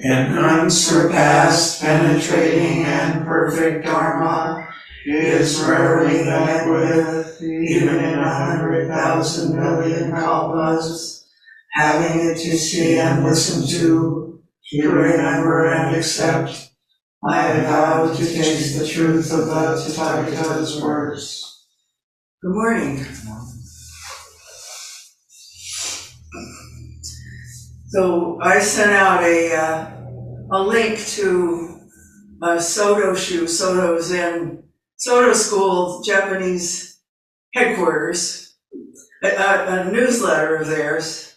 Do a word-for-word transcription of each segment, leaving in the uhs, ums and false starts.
in unsurpassed, penetrating, and perfect Dharma, is rarely met with, even in a hundred thousand million kalpas, having it to see and listen to, to remember and accept. I have vowed to taste the truth of the Tathagata's words. Good morning. Good morning. So I sent out a uh, a link to uh, Soto Shu, Soto Zen, Soto School, Japanese headquarters, a, a, a newsletter of theirs,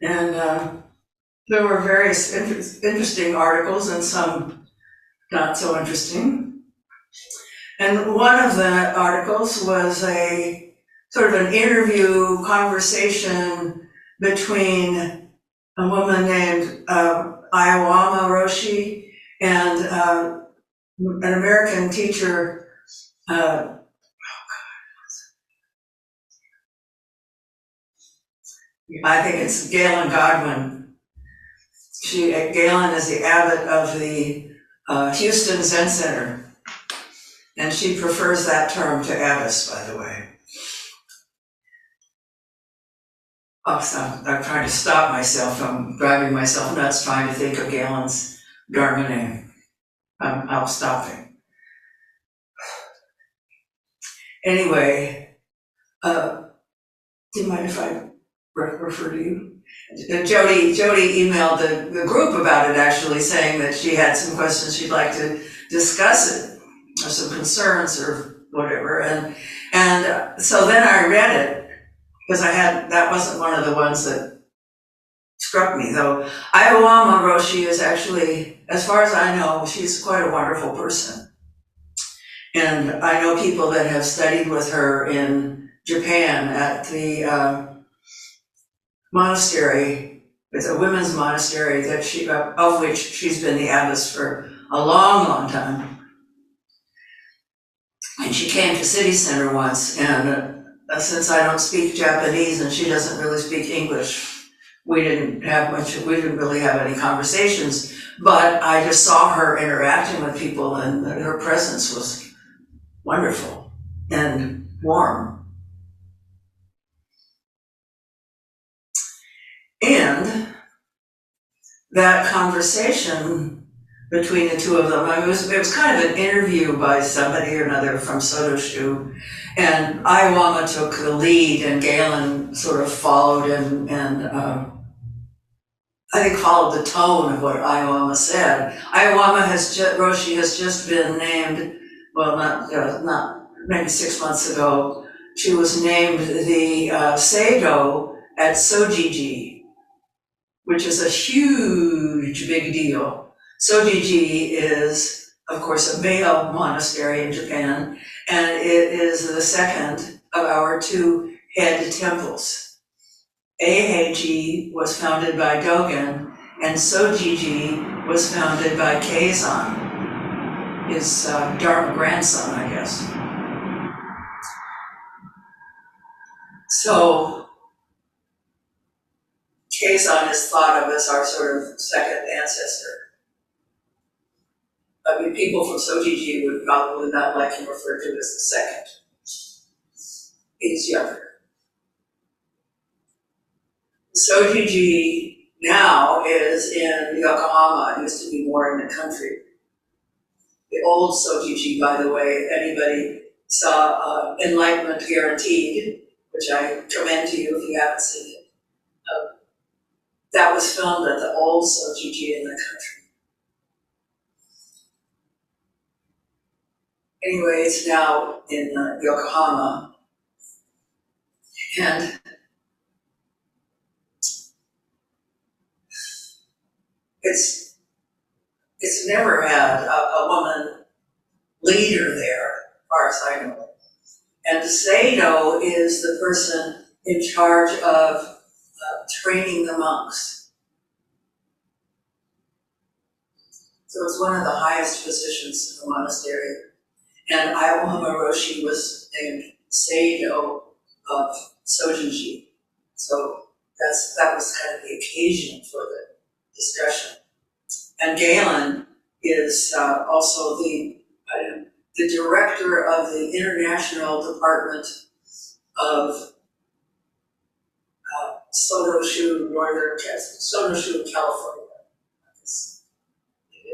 and uh, there were various inter interesting articles and some not so interesting. And one of the articles was a sort of an interview conversation between a woman named uh, Aoyama Roshi and uh, an American teacher, uh, oh God, I think it's Gaelyn Godwin. She, uh, Gaelyn is the abbot of the uh, Houston Zen Center, and she prefers that term to abbess, by the way. I'm trying to stop myself. I'm driving myself nuts trying to think of Gaelyn's Dharma name. I'm, I'm stopping. Anyway, uh, do you mind if I refer to you? Jody, Jody emailed the, the group about it, actually, saying that she had some questions she'd like to discuss it, or some concerns or whatever. And, and uh, so then I read it, because I had, that wasn't one of the ones that struck me, though. Aoyama Roshi is actually, as far as I know, she's quite a wonderful person. And I know people that have studied with her in Japan at the uh, monastery, it's a women's monastery that she, of which she's been the abbess for a long, long time. And she came to City Center once, and uh, since I don't speak Japanese and she doesn't really speak English, we didn't have much, we didn't really have any conversations, but I just saw her interacting with people, and her presence was wonderful and warm. And that conversation between the two of them, I mean, it, was, it was kind of an interview by somebody or another from Soto Shu, and Aoyama took the lead, and Gaelyn sort of followed and, and uh, I think followed the tone of what Aoyama said. Aoyama has just, Roshi has just been named, well, not, uh, not maybe six months ago, she was named the uh, Saido at Sojiji, which is a huge big deal. Sojiji is, of course, a male monastery in Japan, and it is the second of our two head temples. Eiheiji was founded by Dogen, and Sojiji was founded by Keizan, his uh, Dharma grandson, I guess. So Keizan is thought of as our sort of second ancestor. I mean, people from Sojiji would probably not like him referred to as the second. He's younger. Sojiji now is in Yokohama. It used to be more in the country. The old Sojiji, by the way, anybody saw uh, Enlightenment Guaranteed, which I commend to you if you haven't seen it. Uh, that was filmed at the old Sojiji in the country. Anyway, it's now in uh, Yokohama, and it's it's never had a, a woman leader there, as far as I know. And Saido is the person in charge of uh, training the monks. So it's one of the highest positions in the monastery. And Aoyama Roshi was named Saido of Sojiji. So that's, that was kind of the occasion for the discussion. And Gaelyn is uh, also the uh, the director of the International Department of uh, Soto Shu, Northern Soto Shu, California.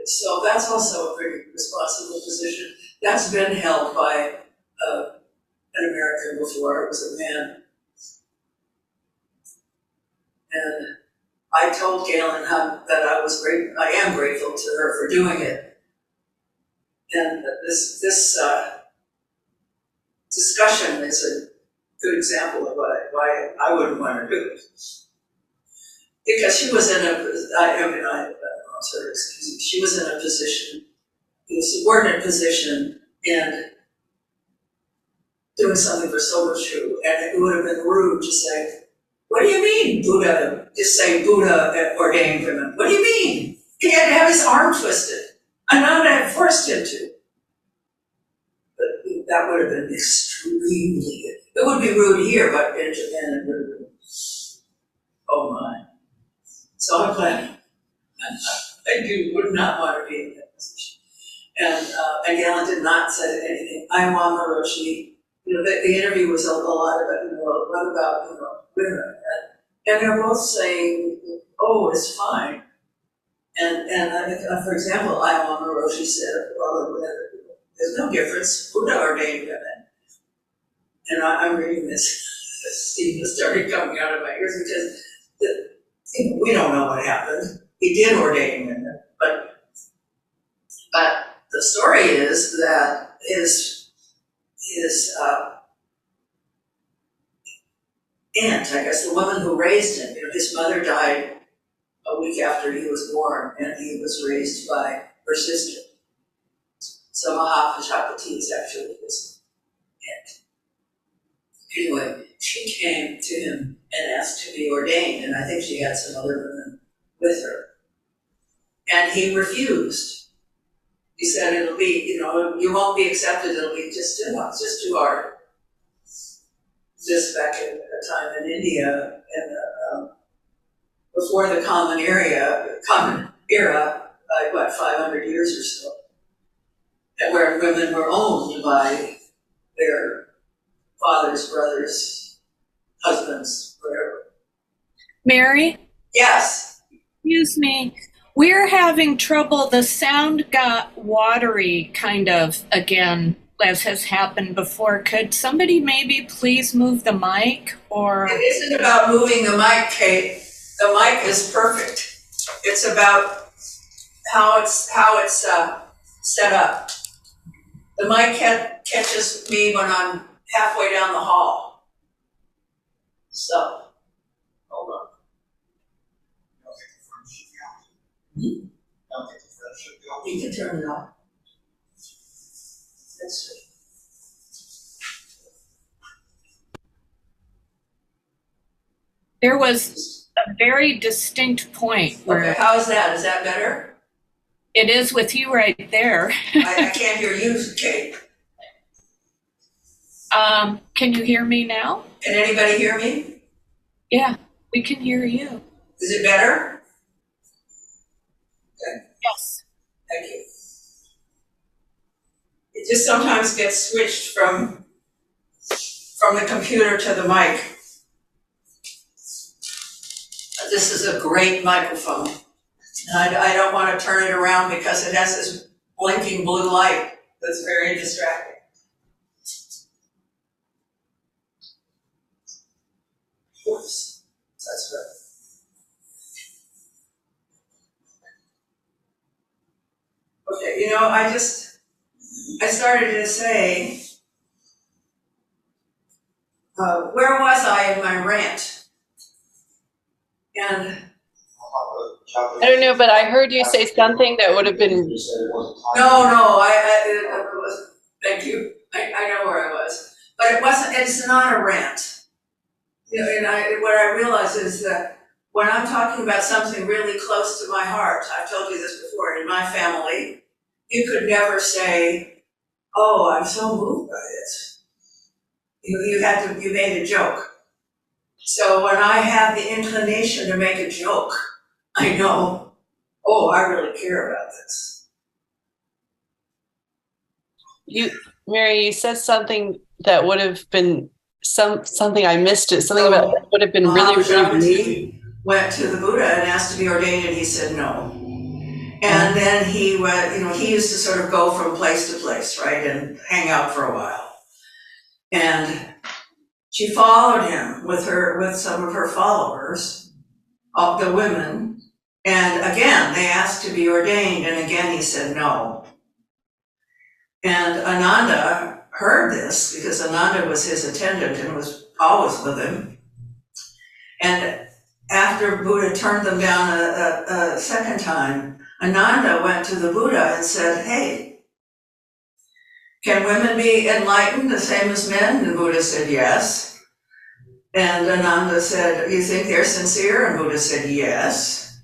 So that's also a very responsible position. That's been held by uh, an American before. It was a man. And I told Gaelyn how, that I was great. I am grateful to her for doing it. And this this uh, discussion is a good example of why, why I wouldn't want to do it, because she was in a. I mean, I. Her, excuse me, she was in a position, in a subordinate position, and doing something for Soto Shu, and it would have been rude to say, what do you mean Buddha, just say Buddha ordained women? What do you mean? He had to have his arm twisted, and not had forced him to. But that would have been extremely, it would be rude here, but in Japan it would have been, oh my. So I'm glad. I do, would not want to be in that position. And uh, Gaelyn did not say anything. Aoyama Roshi, you know, the, the interview was a, a lot about, you know, what about, you know, women. And, and they're both saying, oh, it's fine. And, and I think, uh, for example, Aoyama Roshi said, well, there's no difference. Buddha ordained women. And I, I'm reading this. Steam started coming out of my ears because the, we don't know what happened. He did ordain women, but but the story is that his his uh, aunt, I guess, the woman who raised him, you know, his mother died a week after he was born, and he was raised by her sister. So Mahapajapati is actually his aunt. Anyway, she came to him and asked to be ordained, and I think she had some other women with her. And he refused. He said, it'll be, you know, you won't be accepted, it'll be just too much, just too hard. Just back at a time in India, and uh, um, before the common era, common era, by what, five hundred years or so, and where women were owned by their fathers, brothers, husbands, whatever. Mary? Yes. Excuse me, we're having trouble. The sound got watery kind of again, as has happened before. Could somebody maybe please move the mic? Or it isn't about moving the mic, Kate. The mic is perfect. It's about how it's how it's uh, set up. The mic catches me when I'm halfway down the hall. So hold on. Mm-hmm. You can turn it off. That's it. There was a very distinct point where. Okay, how is that? Is that better? It is with you right there. I, I can't hear you, Kate. Um, can you hear me now? Can anybody hear me? Yeah, we can hear you. Is it better? Yes. Thank you. It just sometimes gets switched from from the computer to the mic. This is a great microphone. I, I don't want to turn it around because it has this blinking blue light that's very distracting. Oops, that's better. Okay, you know, I just, I started to say, uh, where was I in my rant? And I don't know, but I heard you say something that would have been. No, no, I, I it was, thank you. I, I know where I was, but it wasn't. It's not a rant. You know, and I, what I realized is that when I'm talking about something really close to my heart, I've told you this before, in my family, you could never say, oh, I'm so moved by this. You, you had to, you made a joke. So when I have the inclination to make a joke, I know, oh, I really care about this. You, Mary, you said something that would have been some something I missed it. Something oh, about that would have been really really. Went to the Buddha and asked to be ordained, and he said no. And then he went, you know, he used to sort of go from place to place, right, and hang out for a while. And she followed him with her, with some of her followers, of the women. And again, they asked to be ordained, and again he said no. And Ananda heard this, because Ananda was his attendant and was always with him. And after Buddha turned them down a, a, a second time, Ananda went to the Buddha and said, hey, can women be enlightened the same as men? And Buddha said, yes. And Ananda said, you think they're sincere? And Buddha said, yes.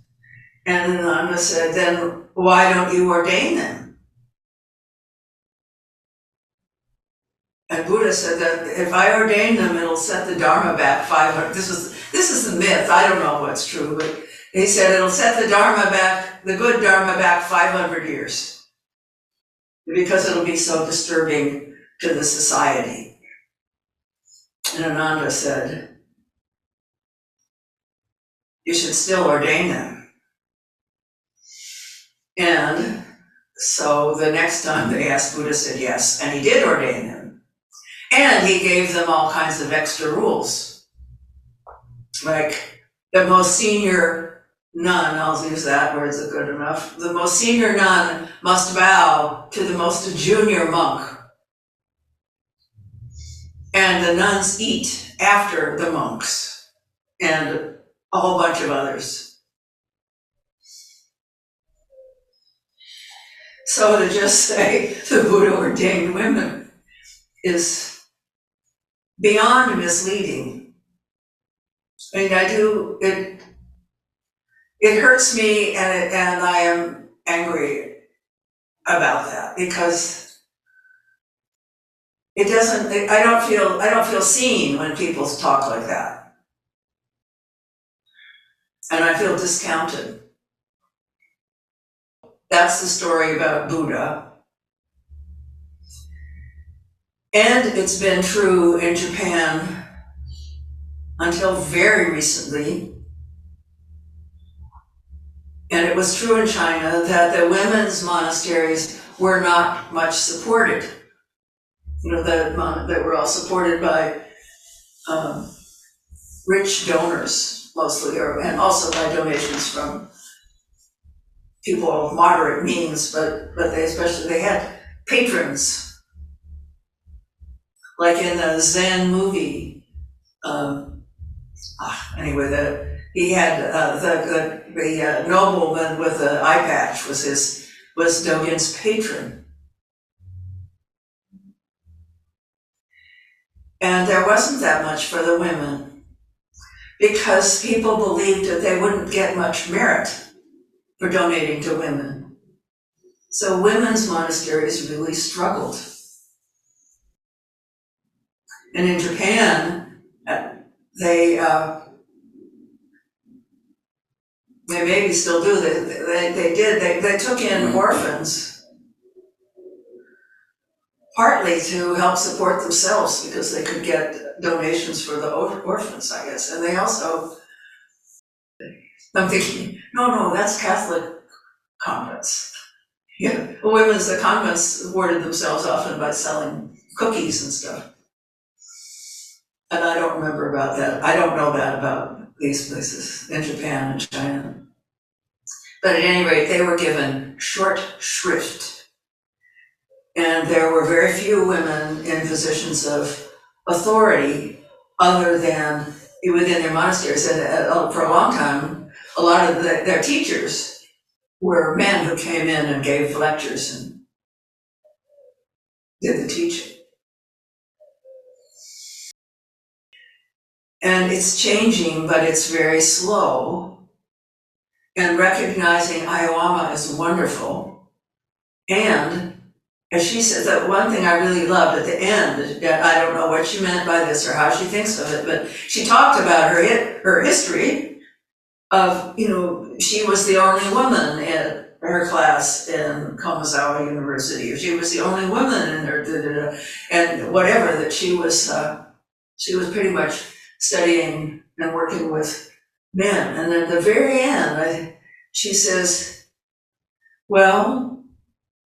And Ananda said, then why don't you ordain them? And Buddha said that if I ordain them, it'll set the Dharma back five hundred. This is, this is the myth. I don't know what's true, but he said it'll set the Dharma back, the good Dharma back five hundred years, because it'll be so disturbing to the society. And Ananda said, you should still ordain them. And so the next time they asked, Buddha said yes, and he did ordain them. And he gave them all kinds of extra rules. Like the most senior nun, I'll use that word, is it good enough? The most senior nun must bow to the most junior monk. And the nuns eat after the monks and a whole bunch of others. So to just say the Buddha ordained women is beyond misleading. I mean, I do, it, It hurts me, and it, and I am angry about that, because it doesn't. It, I don't feel. I don't feel seen when people talk like that, and I feel discounted. That's the story about Buddha, and it's been true in Japan until very recently. And it was true in China that the women's monasteries were not much supported. You know, that they were all supported by um, rich donors mostly, or and also by donations from people of moderate means. But but they especially they had patrons. Like in the Zen movie, um, ah, anyway, the he had uh, the the. The uh, nobleman with the eye patch was his was Dogen's patron, and there wasn't that much for the women because people believed that they wouldn't get much merit for donating to women. So women's monasteries really struggled, and in Japan, they. Uh, They maybe still do. They they, they did. They, they took in orphans, partly to help support themselves because they could get donations for the orphans, I guess. And they also, I'm thinking, no, no, that's Catholic convents. Yeah, women's the convents awarded themselves often by selling cookies and stuff. And I don't remember about that. I don't know that about these places in Japan and China. But at any rate, they were given short shrift. And there were very few women in positions of authority other than within their monasteries. And for a long time, a lot of the, their teachers were men who came in and gave lectures and did the teaching. And it's changing, but it's very slow. And recognizing Aoyama is wonderful. And as she said, that one thing I really loved at the end, that I don't know what she meant by this or how she thinks of it, but she talked about her, her history of, you know, she was the only woman in her class in Komazawa University, or she was the only woman in her, da, da, da, and whatever, that she was, uh, she was pretty much studying and working with men. And at the very end, I, she says, well,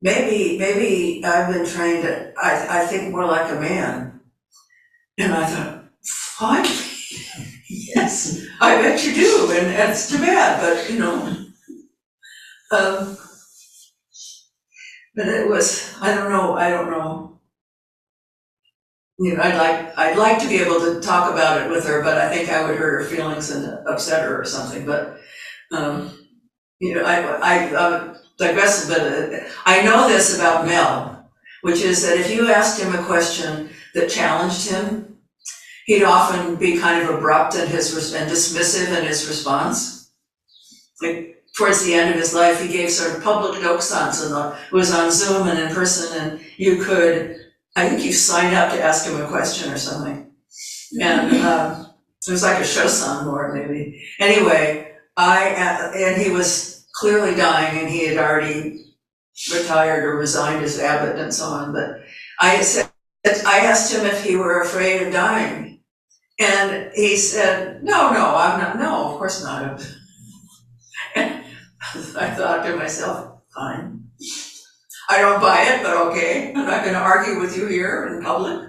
maybe, maybe I've been trained, to, I, I think more like a man. And I thought, what? Yes, I bet you do, and that's too bad, but, you know. Um, but it was, I don't know, I don't know. You know, I'd like, I'd like to be able to talk about it with her, but I think I would hurt her feelings and upset her or something. But, um, you know, I, I, I digress a bit. I know this about Mel, which is that if you asked him a question that challenged him, he'd often be kind of abrupt in his and dismissive in his response. Like, towards the end of his life, he gave sort of public doksans, and it was on Zoom and in person, and you could, I think you signed up to ask him a question or something. And um, it was like a shosan more, maybe. Anyway, I, and he was clearly dying, and he had already retired or resigned as abbot and so on, but I said, I asked him if he were afraid of dying. And he said, no, no, I'm not, no, of course not. And I thought to myself, fine. I don't buy it, but okay. I'm not going to argue with you here in public.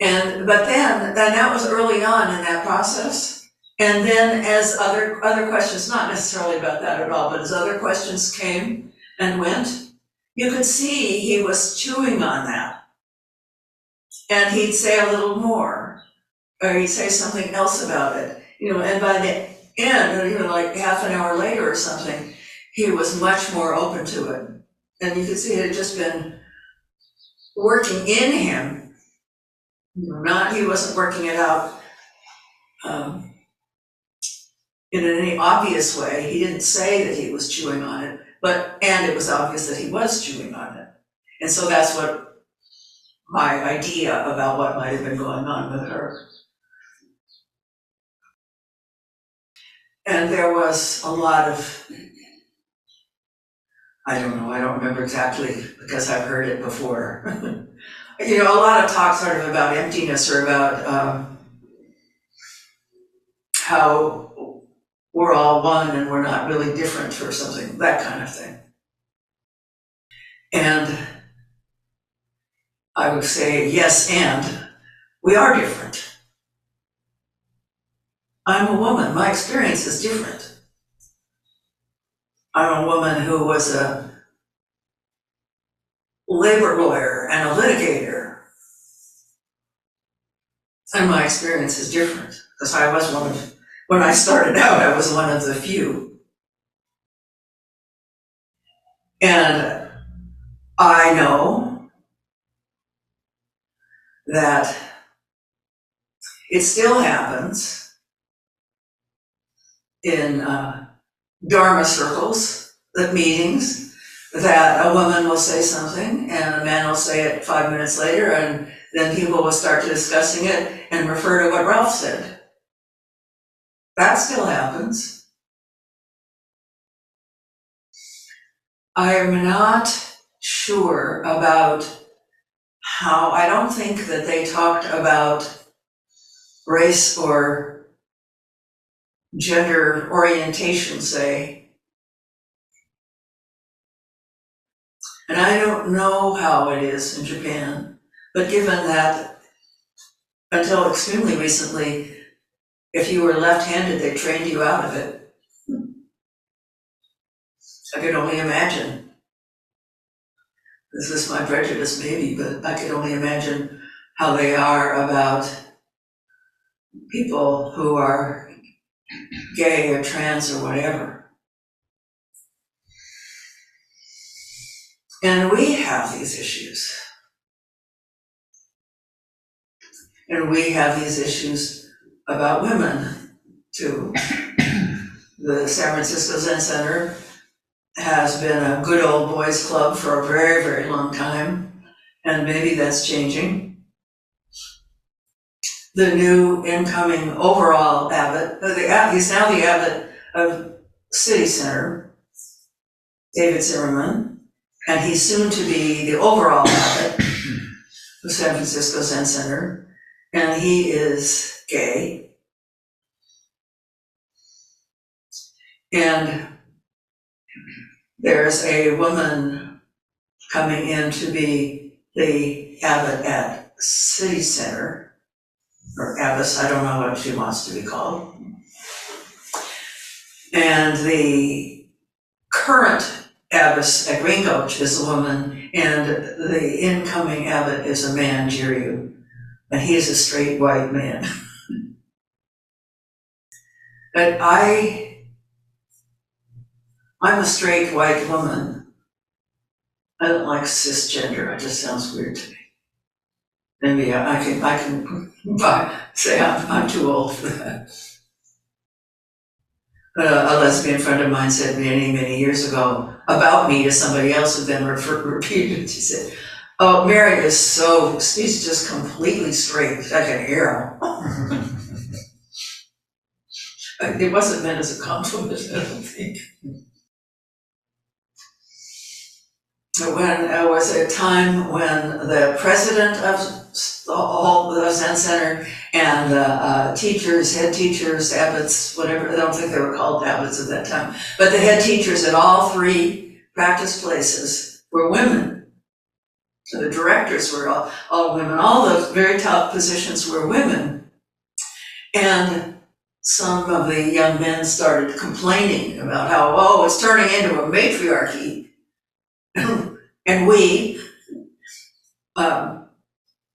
And, but then, and that was early on in that process. And then as other, other questions, not necessarily about that at all, but as other questions came and went, you could see he was chewing on that. And he'd say a little more. Or he'd say something else about it, you know, and by the end, or even like half an hour later or something, he was much more open to it. And you could see it had just been working in him, you know, not, he wasn't working it out um, in any obvious way. He didn't say that he was chewing on it, but, and it was obvious that he was chewing on it. And so that's what my idea about what might have been going on with her. And there was a lot of, I don't know, I don't remember exactly because I've heard it before. You know, a lot of talk sort of about emptiness or about um, how we're all one and we're not really different or something, that kind of thing. And I would say, yes, and we are different. I'm a woman, my experience is different. I'm a woman who was a labor lawyer and a litigator. And my experience is different, because I was one of, when I started out, I was one of the few. And I know that it still happens in uh, Dharma circles, the meetings, that a woman will say something and a man will say it five minutes later, and then people will start discussing it and refer to what Ralph said. That still happens. I am not sure about how, I don't think that they talked about race or gender orientation, say, and I don't know how it is in Japan, but given that until extremely recently, if you were left-handed, they trained you out of it. I could only imagine. This is my prejudice maybe, but I could only imagine how they are about people who are gay or trans or whatever. And we have these issues. And we have these issues about women too. The San Francisco Zen Center has been a good old boys club for a very, very long time, and maybe that's changing. the new incoming overall abbot, the, he's now the abbot of City Center, David Zimmerman, and he's soon to be the overall abbot of San Francisco Zen Center, and he is gay. And there's a woman coming in to be the abbot at City Center, or abbess, I don't know what she wants to be called. And the current abbess at Greencoach is a woman, and the incoming abbot is a man, Jiryu, and he's a straight white man. But I, I'm a straight white woman. I don't like cisgender, it just sounds weird to me. Maybe I can, I can say I'm, I'm too old for that. But a, a lesbian friend of mine said many, many years ago about me to somebody else who then refer, repeated, she said, oh, Mary is so, she's just completely straight, like an arrow. It wasn't meant as a compliment, I don't think. When it was a time when the president of all the Zen Center and uh, uh, teachers, head teachers, abbots, whatever, I don't think they were called abbots at that time, but the head teachers at all three practice places were women. So the directors were all, all women. All those very top positions were women. And some of the young men started complaining about how, oh, it's turning into a matriarchy. And we um,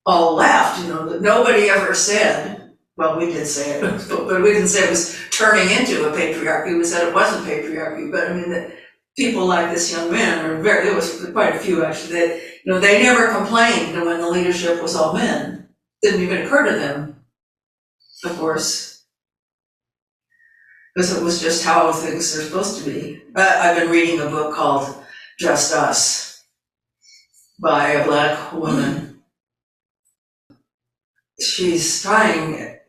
all laughed, you know, that nobody ever said, well, we did say it, but, but we didn't say it was turning into a patriarchy. We said it wasn't patriarchy, but I mean, the people like this young man, are very, there was quite a few actually, that, you know, they never complained when the leadership was all men. Didn't even occur to them, of course, because it was just how things are supposed to be. I, I've been reading a book called Just Us by a black woman. She's trying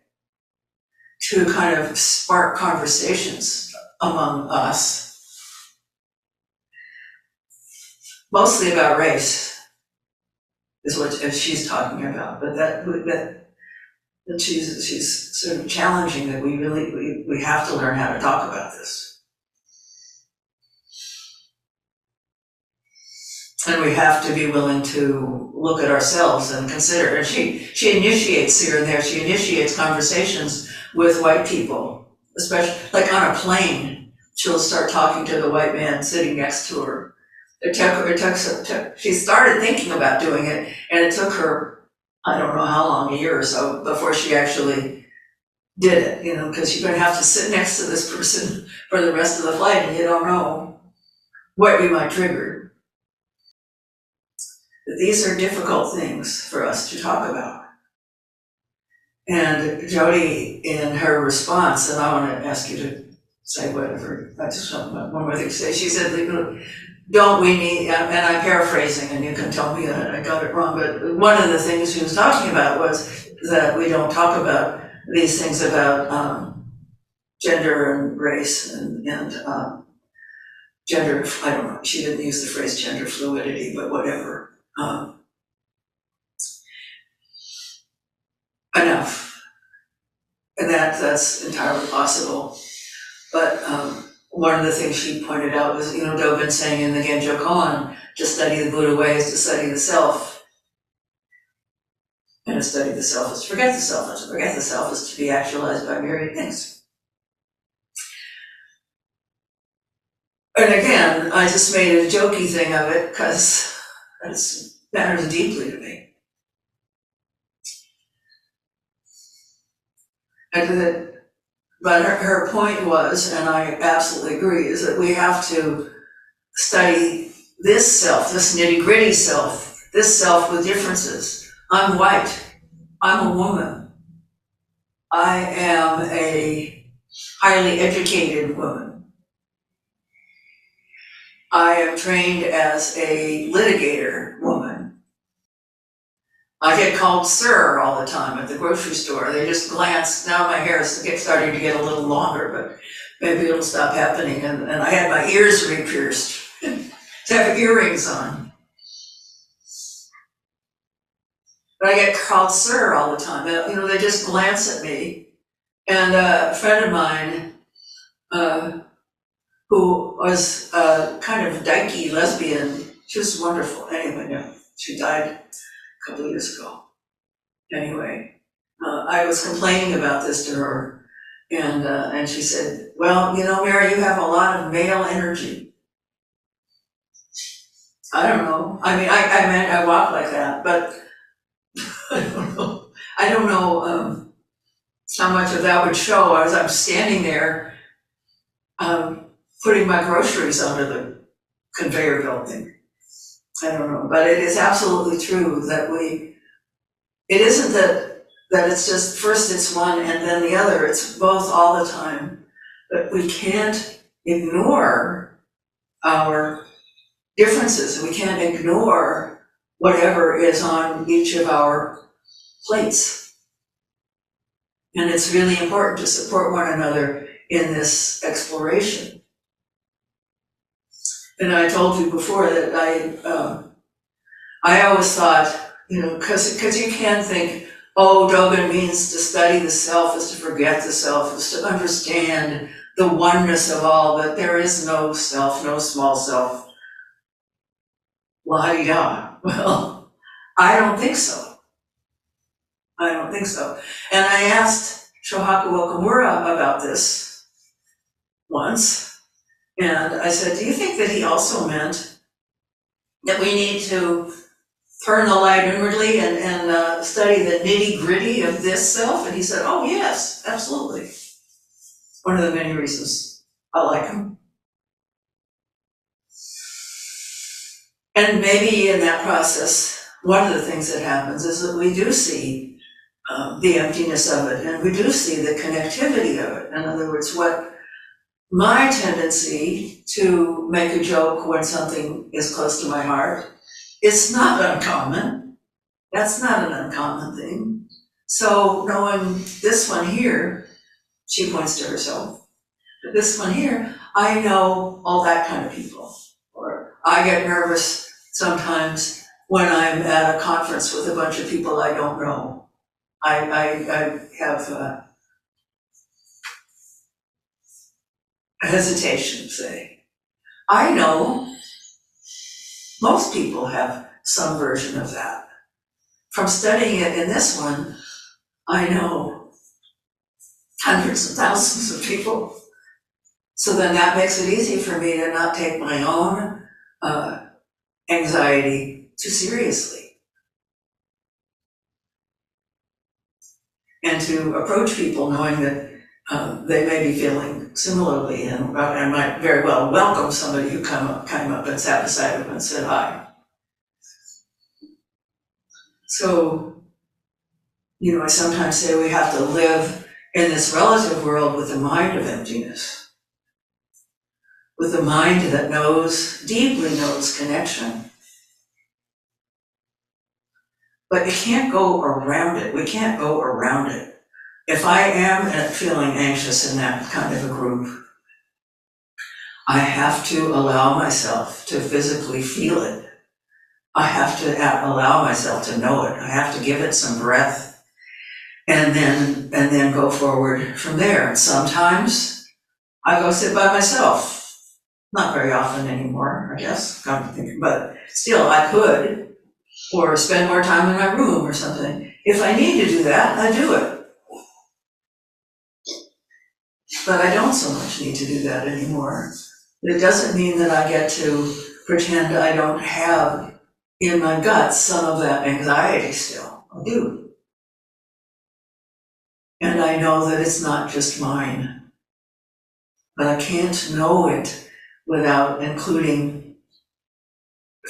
to kind of spark conversations among us, mostly about race is what she's talking about, but that, that, that she's, she's sort of challenging that we really, we, we have to learn how to talk about this. And we have to be willing to look at ourselves and consider. And she, she initiates here and there, she initiates conversations with white people, especially like on a plane. She'll start talking to the white man sitting next to her. It took, it took, she started thinking about doing it, and it took her, I don't know how long, a year or so before she actually did it, you know, because you're going to have to sit next to this person for the rest of the flight, and you don't know what you might trigger. These are difficult things for us to talk about. And Jody, in her response, and I want to ask you to say whatever, I just want one more thing to say. She said, don't we need, and I'm paraphrasing, and you can tell me that I got it wrong, but one of the things she was talking about was that we don't talk about these things about um, gender and race and, and um, gender, I don't know, she didn't use the phrase gender fluidity, but whatever. Um, enough, and that that's entirely possible. But um, one of the things she pointed out was, you know, Dogen saying in the Genjo Koan, to study the Buddha way is to study the self, and to study the self is to forget the self, and to forget the self is to be actualized by myriad things. And again, I just made a jokey thing of it because. But it matters deeply to me. And that, but her, her point was, and I absolutely agree, is that we have to study this self, this nitty-gritty self, this self with differences. I'm white. I'm a woman. I am a highly educated woman. I am trained as a litigator woman. I get called sir all the time at the grocery store. They just glance. Now my hair is starting to get a little longer, but maybe it'll stop happening. And, and I had my ears re-pierced to have earrings on. But I get called sir all the time. You know, they just glance at me. And a friend of mine, uh, who was a kind of dykey lesbian, she was wonderful. Anyway, yeah, she died a couple of years ago. Anyway, uh, I was complaining about this to her, and uh, and she said, "Well, you know, Mary, you have a lot of male energy." I don't know. I mean, I I meant I walk like that, but I don't know. I don't know um, how much of that would show as I'm standing there, um, putting my groceries under the conveyor belt thing. I don't know, but it is absolutely true that we, it isn't that, that it's just first it's one and then the other, it's both all the time, but we can't ignore our differences. We can't ignore whatever is on each of our plates. And it's really important to support one another in this exploration. And I told you before that I, uh, I always thought, you know, because because you can think, oh, Dogen means to study the self is to forget the self, is to understand the oneness of all, but there is no self, no small self. La-di-da. Well, I don't think so. I don't think so. And I asked Shohaku Okamura about this once. And I said, do you think that he also meant that we need to turn the light inwardly and, and uh, study the nitty-gritty of this self? And he said, oh, yes, absolutely. One of the many reasons I like him. And maybe in that process, one of the things that happens is that we do see uh, the emptiness of it, and we do see the connectivity of it. In other words, what my tendency to make a joke when something is close to my heart, it's not uncommon. That's not an uncommon thing. So knowing this one here, she points to herself, but this one here, I know all that kind of people. Or I get nervous sometimes when I'm at a conference with a bunch of people I don't know. I, I, I have... Uh, hesitation, say. I know most people have some version of that. From studying it in this one, I know hundreds of thousands of people. So then that makes it easy for me to not take my own uh, anxiety too seriously. And to approach people knowing that Um, they may be feeling similarly, and I might very well welcome somebody who come up, came up and sat beside him and said hi. So, you know, I sometimes say we have to live in this relative world with the mind of emptiness, with the mind that knows, deeply knows connection. But you can't go around it. We can't go around it. If I am feeling anxious in that kind of a group, I have to allow myself to physically feel it. I have to allow myself to know it. I have to give it some breath, and then and then go forward from there. And sometimes I go sit by myself. Not very often anymore, I guess. But still, I could, or spend more time in my room or something. If I need to do that, I do it. But I don't so much need to do that anymore. It doesn't mean that I get to pretend I don't have in my gut some of that anxiety still. I do. And I know that it's not just mine. But I can't know it without including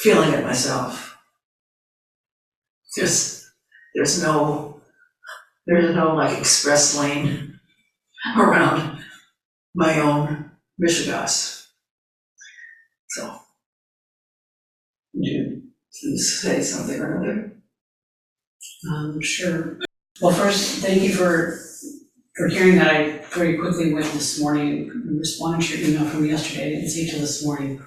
feeling it myself. There's, there's no, there's no like express lane around my own mishigas. So, would you please say something or another? Um, sure. Well, first, thank you for for hearing that. I very quickly went this morning and responded to your email from yesterday. I didn't see it till this morning.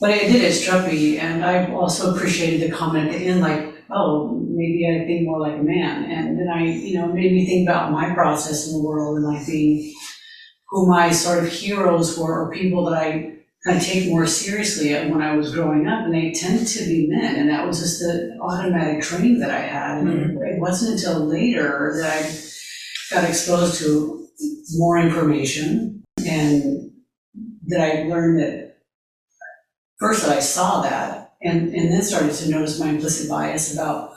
But it did, it struck me, and I also appreciated the comment at the end, like, oh, maybe I think more like a man. And then I, you know, made me think about my process in the world and like being who my sort of heroes were, or people that I I take more seriously when I was growing up, and they tend to be men, and that was just the automatic training that I had. And mm-hmm. It wasn't until later that I got exposed to more information, and that I learned that first that I saw that, and, and then started to notice my implicit bias about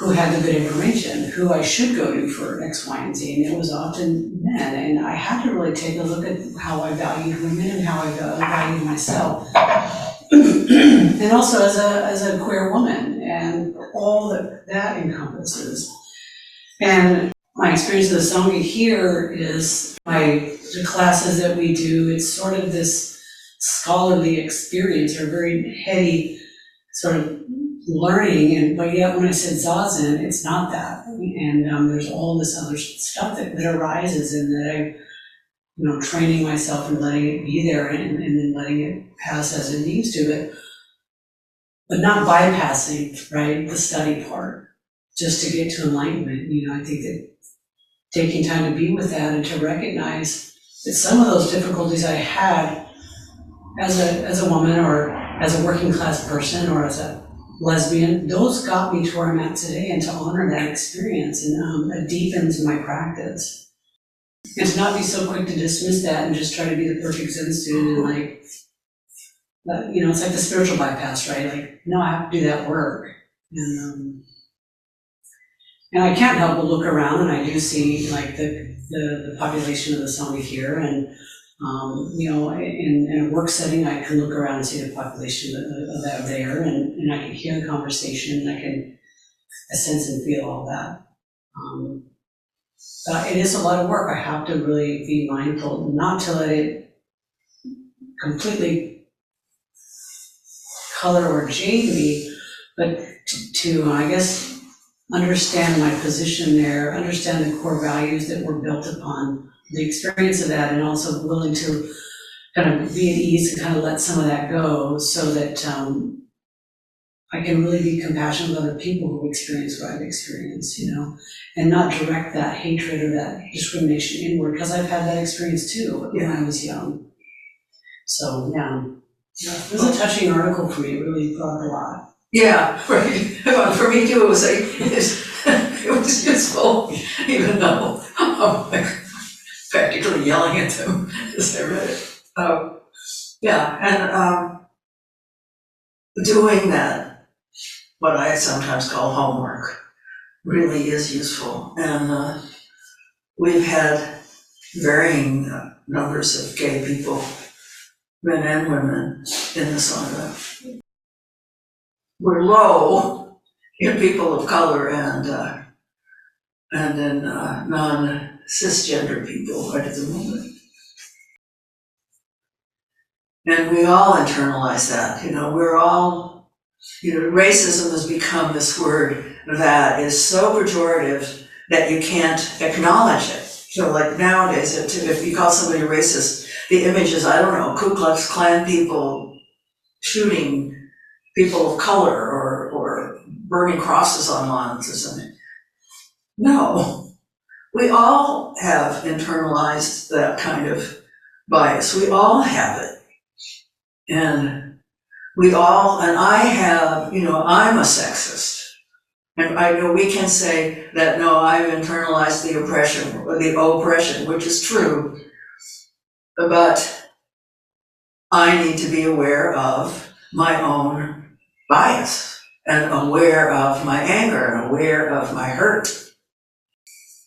who had the good information, who I should go to for X, Y, and Z, and it was often men. And I had to really take a look at how I valued women and how I valued myself. And also as a as a queer woman, and all that that encompasses. And my experience of the Sangha here is my the classes that we do, it's sort of this scholarly experience, or very heady sort of learning, and but yet when I said Zazen, it's not that. And um, there's all this other stuff that, that arises, and that I, you know, training myself and letting it be there, and, and then letting it pass as it needs to, but but not bypassing, right, the study part just to get to enlightenment. You know, I think that taking time to be with that and to recognize that some of those difficulties I had as a as a woman, or as a working class person, or as a lesbian, those got me to where I'm at today, and to honor that experience, and um, it deepens my practice. And to not be so quick to dismiss that and just try to be the perfect Zen student, and like, uh, you know, it's like the spiritual bypass, right? Like, no, I have to do that work. And, um, and I can't help but look around, and I do see like the the, the population of the Sangha here, and Um, you know, in, in a work setting, I can look around and see the population of that there, and, and I can hear the conversation, and I can sense and feel all that. Um, but it is a lot of work. I have to really be mindful, not to let it completely color or jade me, but to, to I guess, understand my position there, understand the core values that were built upon the experience of that, and also willing to kind of be at ease and kind of let some of that go, so that um, I can really be compassionate with other people who experience what I've experienced, you know, and not direct that hatred or that discrimination inward, because I've had that experience too when I was young. So yeah, it was a touching article for me. It really brought a lot. Yeah, right. For me too, it was like, it was useful, even though. Oh my God. Practically yelling at them as I read it. Um, yeah, and um, doing that, what I sometimes call homework, really is useful. And uh, we've had varying numbers of gay people, men and women, in the Sangha. We're low in people of color, and uh, and in uh, non cisgender people right at the moment. And we all internalize that. You know, we're all, you know, racism has become this word that is so pejorative that you can't acknowledge it. So like nowadays, if, if you call somebody racist, the image is, I don't know, Ku Klux Klan people shooting people of color, or, or burning crosses on lawns or something. No. We all have internalized that kind of bias. We all have it. And we all, and I have, you know, I'm a sexist. And I know we can say that, no, I've internalized the oppression, or the oppression, which is true. But I need to be aware of my own bias, and aware of my anger, and aware of my hurt.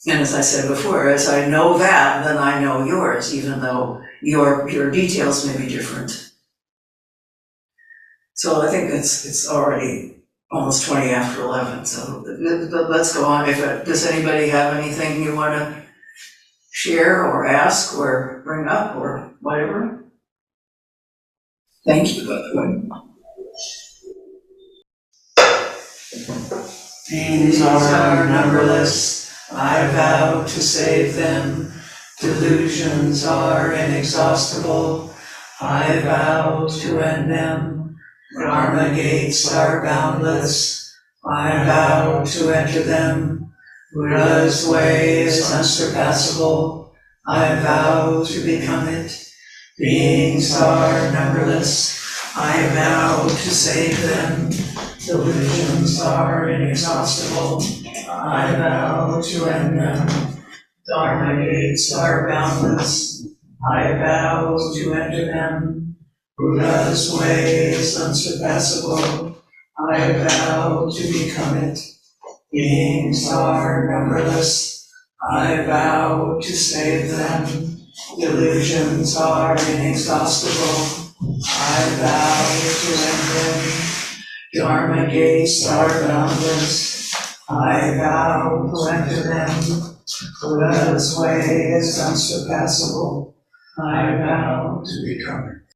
And as I said before, as I know that, then I know yours, even though your your details may be different. So I think it's it's already almost twenty after eleven. So let's go on. If it, does anybody have anything you want to share or ask or bring up or whatever? Thank you, by the way. These are numberless, I vow to save them. Delusions are inexhaustible, I vow to end them. Dharma gates are boundless, I vow to enter them. Buddha's way is unsurpassable, I vow to become it. Beings are numberless, I vow to save them. Delusions are inexhaustible, I vow to end them. Dharma gates are boundless, I vow to enter them. Buddha's way is unsurpassable, I vow to become it. Beings are numberless, I vow to save them. Delusions are inexhaustible, I vow to enter them. Dharma gates are boundless, I vow to enter them. Buddha's way is unsurpassable, I vow to become it.